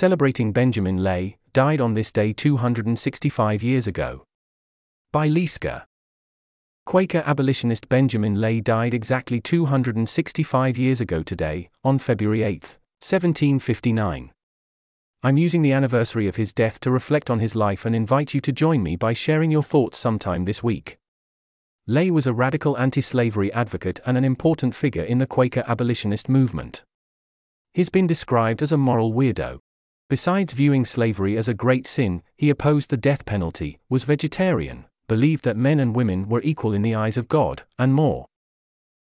celebrating Benjamin Lay, died on this day 265 years ago. By Lizka. Quaker abolitionist Benjamin Lay died exactly 265 years ago today, on February 8, 1759. I'm using the anniversary of his death to reflect on his life and invite you to join me by sharing your thoughts sometime this week. Lay was a radical anti-slavery advocate and an important figure in the Quaker abolitionist movement. He's been described as a moral weirdo. Besides viewing slavery as a great sin, he opposed the death penalty, was vegetarian, believed that men and women were equal in the eyes of God, and more.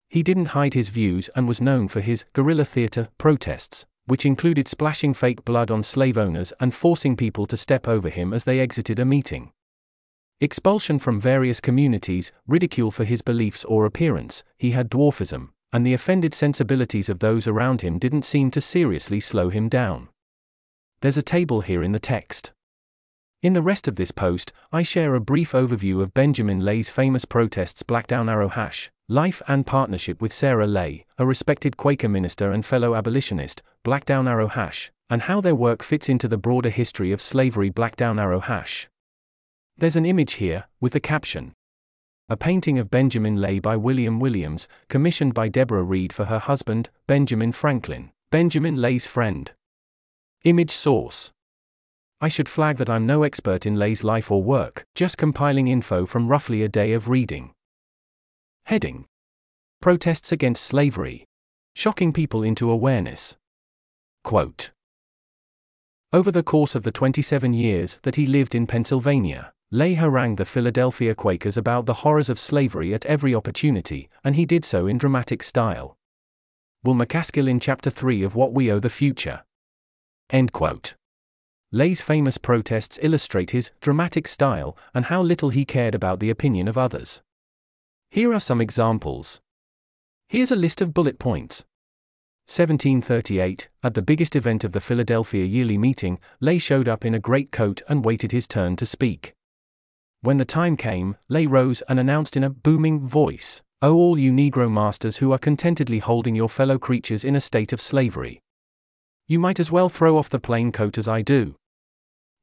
He didn't hide his views and was known for his guerrilla theater protests, which included splashing fake blood on slave owners and forcing people to step over him as they exited a meeting. Expulsion from various communities, ridicule for his beliefs or appearance, he had dwarfism, and the offended sensibilities of those around him didn't seem to seriously slow him down. There's a table here in the text. In the rest of this post, I share a brief overview of Benjamin Lay's famous protests /, life and partnership with Sarah Lay, a respected Quaker minister and fellow abolitionist, /, and how their work fits into the broader history of slavery /. There's an image here, with the caption, "A painting of Benjamin Lay by William Williams, commissioned by Deborah Reed for her husband, Benjamin Franklin, Benjamin Lay's friend." Image source. I should flag that I'm no expert in Lay's life or work, just compiling info from roughly a day of reading. Heading: Protests Against Slavery. Shocking People into Awareness. Quote: "Over the course of the 27 years that he lived in Pennsylvania, Lay harangued the Philadelphia Quakers about the horrors of slavery at every opportunity, and he did so in dramatic style." Will McCaskill in Chapter 3 of What We Owe the Future. End quote. Lay's famous protests illustrate his dramatic style and how little he cared about the opinion of others. Here are some examples. Here's a list of bullet points. 1738, at the biggest event of the Philadelphia yearly meeting, Lay showed up in a great coat and waited his turn to speak. When the time came, Lay rose and announced in a booming voice, "Oh, all you Negro masters who are contentedly holding your fellow creatures in a state of slavery. You might as well throw off the plain coat as I do."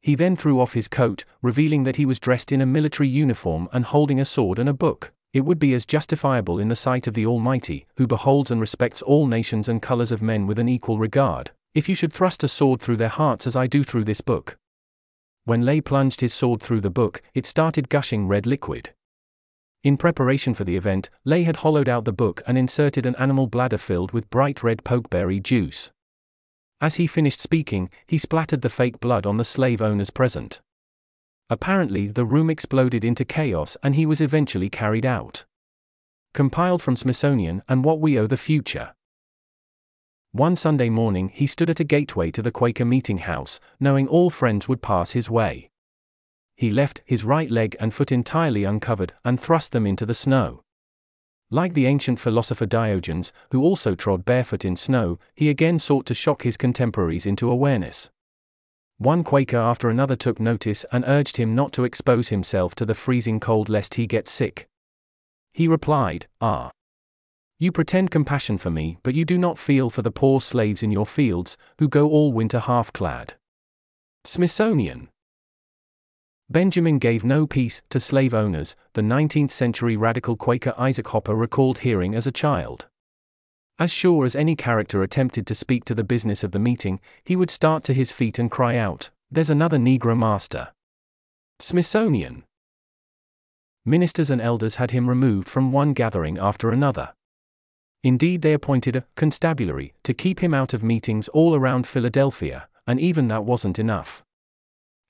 He then threw off his coat, revealing that he was dressed in a military uniform and holding a sword and a book. "It would be as justifiable in the sight of the Almighty, who beholds and respects all nations and colors of men with an equal regard, if you should thrust a sword through their hearts as I do through this book." When Lay plunged his sword through the book, it started gushing red liquid. In preparation for the event, Lay had hollowed out the book and inserted an animal bladder filled with bright red pokeberry juice. As he finished speaking, he splattered the fake blood on the slave owners present. Apparently, the room exploded into chaos and he was eventually carried out. Compiled from Smithsonian and What We Owe the Future. One Sunday morning he stood at a gateway to the Quaker meeting house, knowing all friends would pass his way. He left his right leg and foot entirely uncovered and thrust them into the snow. Like the ancient philosopher Diogenes, who also trod barefoot in snow, he again sought to shock his contemporaries into awareness. One Quaker after another took notice and urged him not to expose himself to the freezing cold lest he get sick. He replied, "You pretend compassion for me, but you do not feel for the poor slaves in your fields, who go all winter half-clad." Smithsonian. Benjamin gave no peace to slave owners, the 19th-century radical Quaker Isaac Hopper recalled hearing as a child. As sure as any character attempted to speak to the business of the meeting, he would start to his feet and cry out, "There's another Negro master." Smithsonian. Ministers and elders had him removed from one gathering after another. Indeed, they appointed a constabulary to keep him out of meetings all around Philadelphia, and even that wasn't enough.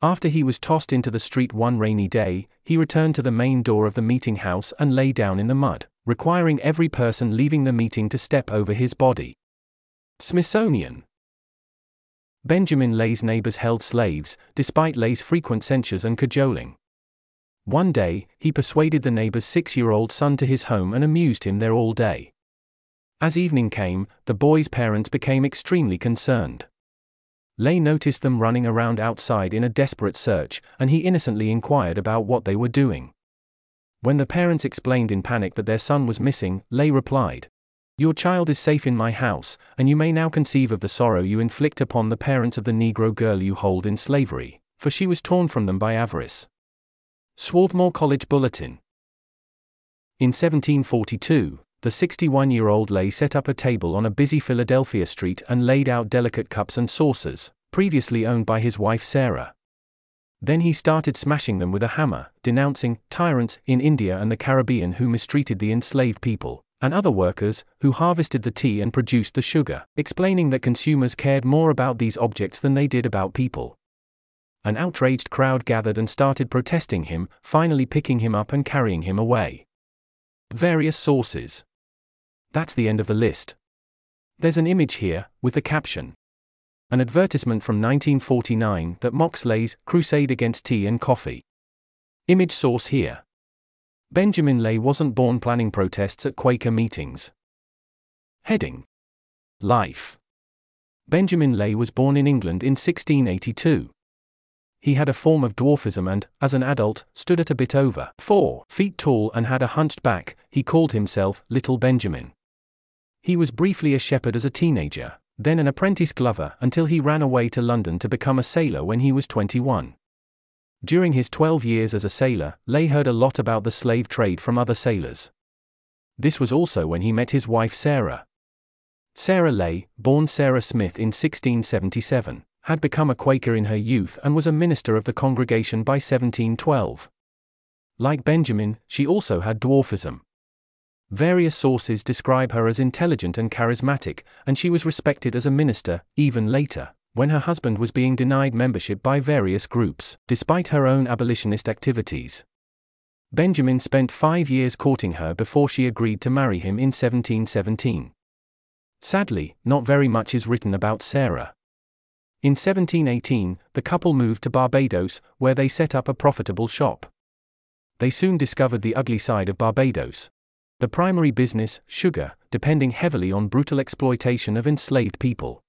After he was tossed into the street one rainy day, he returned to the main door of the meeting house and lay down in the mud, requiring every person leaving the meeting to step over his body. Smithsonian. Benjamin Lay's neighbors held slaves, despite Lay's frequent censures and cajoling. One day, he persuaded the neighbor's 6-year-old son to his home and amused him there all day. As evening came, the boy's parents became extremely concerned. Lay noticed them running around outside in a desperate search, and he innocently inquired about what they were doing. When the parents explained in panic that their son was missing, Lay replied, Your child is safe in my house, and you may now conceive of the sorrow you inflict upon the parents of the Negro girl you hold in slavery, for she was torn from them by avarice. Swarthmore College Bulletin. In 1742, the 61-year-old Lay set up a table on a busy Philadelphia street and laid out delicate cups and saucers, previously owned by his wife Sarah. Then he started smashing them with a hammer, denouncing tyrants in India and the Caribbean who mistreated the enslaved people, and other workers who harvested the tea and produced the sugar, explaining that consumers cared more about these objects than they did about people. An outraged crowd gathered and started protesting him, finally picking him up and carrying him away. Various sources. That's the end of the list. There's an image here, with the caption. An advertisement from 1949 that mocks Lay's crusade against tea and coffee. Image source here. Benjamin Lay wasn't born planning protests at Quaker meetings. Heading. Life. Benjamin Lay was born in England in 1682. He had a form of dwarfism and, as an adult, stood at a bit over 4 feet tall and had a hunched back. He called himself Little Benjamin. He was briefly a shepherd as a teenager, then an apprentice glover until he ran away to London to become a sailor when he was 21. During his 12 years as a sailor, Lay heard a lot about the slave trade from other sailors. This was also when he met his wife Sarah. Sarah Lay, born Sarah Smith in 1677. Had become a Quaker in her youth and was a minister of the congregation by 1712. Like Benjamin, she also had dwarfism. Various sources describe her as intelligent and charismatic, and she was respected as a minister, even later, when her husband was being denied membership by various groups, despite her own abolitionist activities. Benjamin spent 5 years courting her before she agreed to marry him in 1717. Sadly, not very much is written about Sarah. In 1718, the couple moved to Barbados, where they set up a profitable shop. They soon discovered the ugly side of Barbados. The primary business, sugar, depending heavily on brutal exploitation of enslaved people.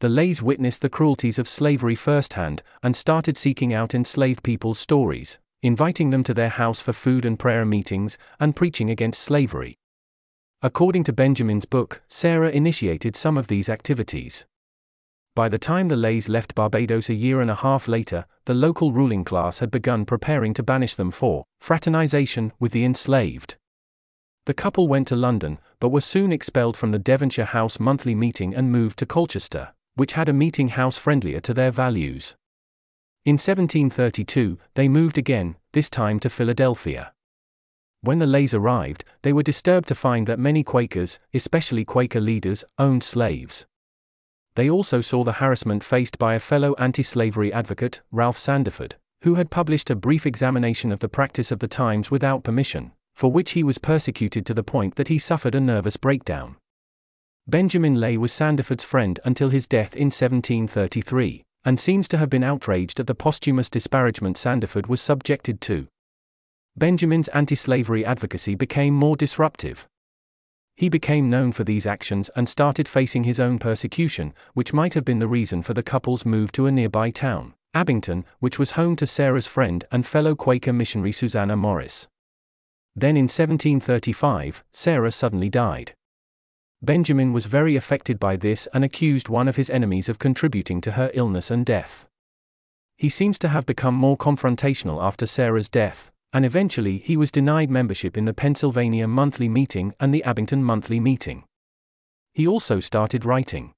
The Lays witnessed the cruelties of slavery firsthand, and started seeking out enslaved people's stories, inviting them to their house for food and prayer meetings, and preaching against slavery. According to Benjamin's book, Sarah initiated some of these activities. By the time the Lays left Barbados a year and a half later, the local ruling class had begun preparing to banish them for fraternization with the enslaved. The couple went to London, but were soon expelled from the Devonshire House monthly meeting and moved to Colchester, which had a meeting house friendlier to their values. In 1732, they moved again, this time to Philadelphia. When the Lays arrived, they were disturbed to find that many Quakers, especially Quaker leaders, owned slaves. They also saw the harassment faced by a fellow anti-slavery advocate, Ralph Sandiford, who had published a brief examination of the practice of the times without permission, for which he was persecuted to the point that he suffered a nervous breakdown. Benjamin Lay was Sandiford's friend until his death in 1733, and seems to have been outraged at the posthumous disparagement Sandiford was subjected to. Benjamin's anti-slavery advocacy became more disruptive. He became known for these actions and started facing his own persecution, which might have been the reason for the couple's move to a nearby town, Abington, which was home to Sarah's friend and fellow Quaker missionary Susanna Morris. Then in 1735, Sarah suddenly died. Benjamin was very affected by this and accused one of his enemies of contributing to her illness and death. He seems to have become more confrontational after Sarah's death, and eventually he was denied membership in the Pennsylvania Monthly Meeting and the Abington Monthly Meeting. He also started writing.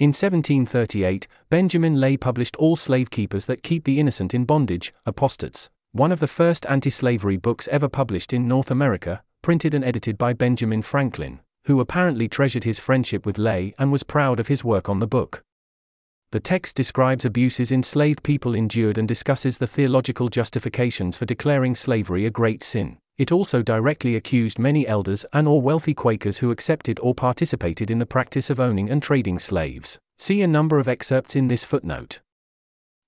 In 1738, Benjamin Lay published All Slavekeepers That Keep the Innocent in Bondage, Apostates, one of the first anti-slavery books ever published in North America, printed and edited by Benjamin Franklin, who apparently treasured his friendship with Lay and was proud of his work on the book. The text describes abuses enslaved people endured and discusses the theological justifications for declaring slavery a great sin. It also directly accused many elders and/or wealthy Quakers who accepted or participated in the practice of owning and trading slaves. See a number of excerpts in this footnote.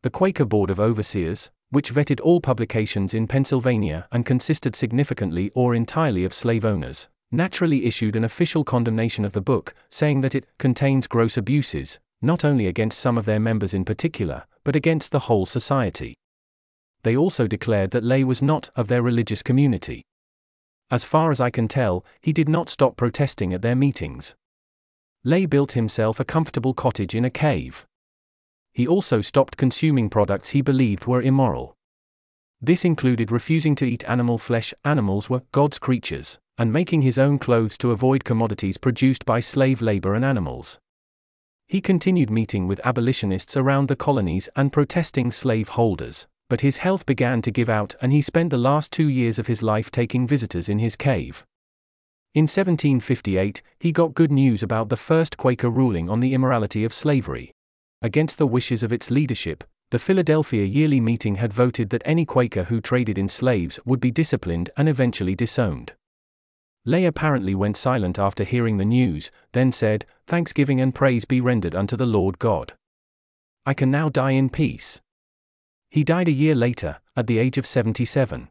The Quaker Board of Overseers, which vetted all publications in Pennsylvania and consisted significantly or entirely of slave owners, naturally issued an official condemnation of the book, saying that it contains gross abuses, not only against some of their members in particular, but against the whole society. They also declared that Lay was not of their religious community. As far as I can tell, he did not stop protesting at their meetings. Lay built himself a comfortable cottage in a cave. He also stopped consuming products he believed were immoral. This included refusing to eat animal flesh. Animals were God's creatures, and making his own clothes to avoid commodities produced by slave labor and animals. He continued meeting with abolitionists around the colonies and protesting slave holders, but his health began to give out and he spent the last 2 years of his life taking visitors in his cave. In 1758, he got good news about the first Quaker ruling on the immorality of slavery. Against the wishes of its leadership, the Philadelphia Yearly Meeting had voted that any Quaker who traded in slaves would be disciplined and eventually disowned. Lay apparently went silent after hearing the news, then said, "Thanksgiving and praise be rendered unto the Lord God. I can now die in peace." He died a year later, at the age of 77.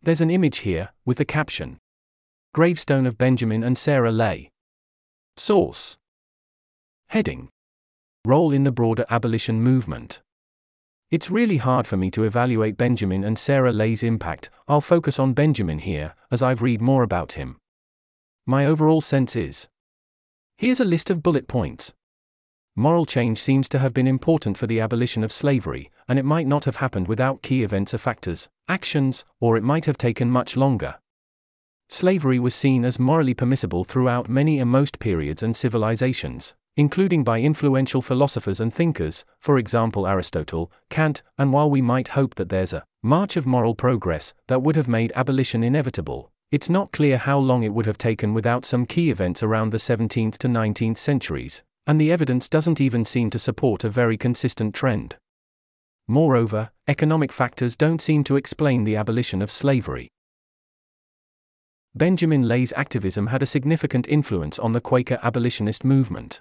There's an image here, with the caption, "Gravestone of Benjamin and Sarah Lay." Source. Heading: Role in the broader abolition movement. It's really hard for me to evaluate Benjamin and Sarah Lay's impact. I'll focus on Benjamin here, as I've read more about him. My overall sense is, here's a list of bullet points. Moral change seems to have been important for the abolition of slavery, and it might not have happened without key events or factors, actions, or it might have taken much longer. Slavery was seen as morally permissible throughout many and most periods and civilizations, including by influential philosophers and thinkers, for example Aristotle, Kant, and while we might hope that there's a march of moral progress that would have made abolition inevitable, it's not clear how long it would have taken without some key events around the 17th to 19th centuries, and the evidence doesn't even seem to support a very consistent trend. Moreover, economic factors don't seem to explain the abolition of slavery. Benjamin Lay's activism had a significant influence on the Quaker abolitionist movement.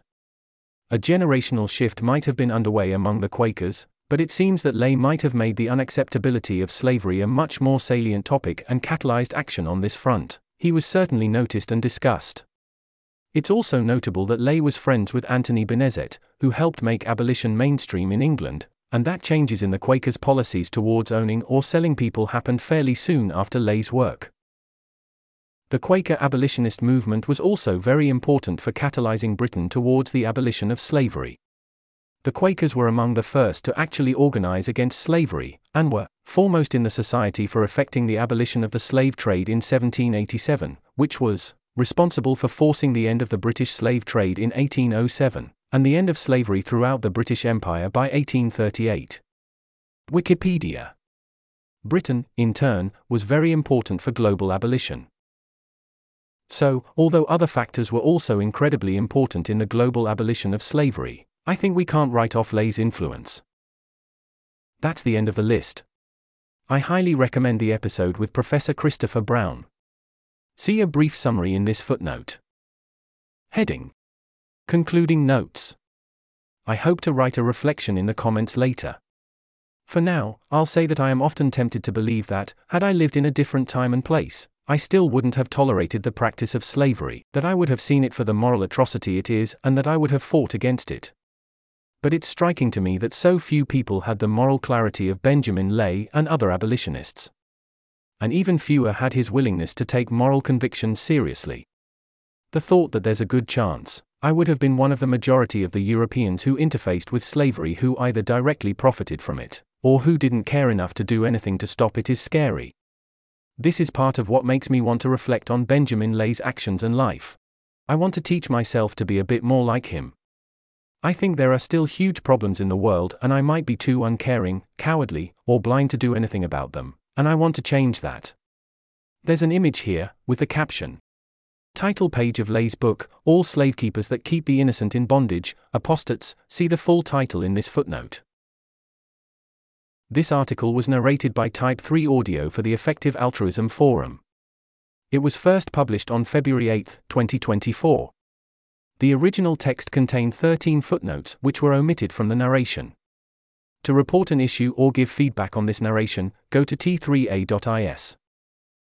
A generational shift might have been underway among the Quakers, but it seems that Lay might have made the unacceptability of slavery a much more salient topic and catalyzed action on this front. He was certainly noticed and discussed. It's also notable that Lay was friends with Anthony Benezet, who helped make abolition mainstream in England, and that changes in the Quakers' policies towards owning or selling people happened fairly soon after Lay's work. The Quaker abolitionist movement was also very important for catalyzing Britain towards the abolition of slavery. The Quakers were among the first to actually organize against slavery, and were foremost in the society for effecting the abolition of the slave trade in 1787, which was responsible for forcing the end of the British slave trade in 1807, and the end of slavery throughout the British Empire by 1838. Wikipedia. Britain, in turn, was very important for global abolition. So, although other factors were also incredibly important in the global abolition of slavery, I think we can't write off Lay's influence. That's the end of the list. I highly recommend the episode with Professor Christopher Brown. See a brief summary in this footnote. Heading: Concluding notes. I hope to write a reflection in the comments later. For now, I'll say that I am often tempted to believe that, had I lived in a different time and place, I still wouldn't have tolerated the practice of slavery, that I would have seen it for the moral atrocity it is and that I would have fought against it. But it's striking to me that so few people had the moral clarity of Benjamin Lay and other abolitionists. And even fewer had his willingness to take moral convictions seriously. The thought that there's a good chance I would have been one of the majority of the Europeans who interfaced with slavery who either directly profited from it, or who didn't care enough to do anything to stop it is scary. This is part of what makes me want to reflect on Benjamin Lay's actions and life. I want to teach myself to be a bit more like him. I think there are still huge problems in the world and I might be too uncaring, cowardly, or blind to do anything about them, and I want to change that. There's an image here, with the caption. Title page of Lay's book, All Slavekeepers That Keep the Innocent in Bondage, Apostates, see the full title in this footnote. This article was narrated by Type 3 Audio for the Effective Altruism Forum. It was first published on February 8, 2024. The original text contained 13 footnotes which were omitted from the narration. To report an issue or give feedback on this narration, go to t3a.is.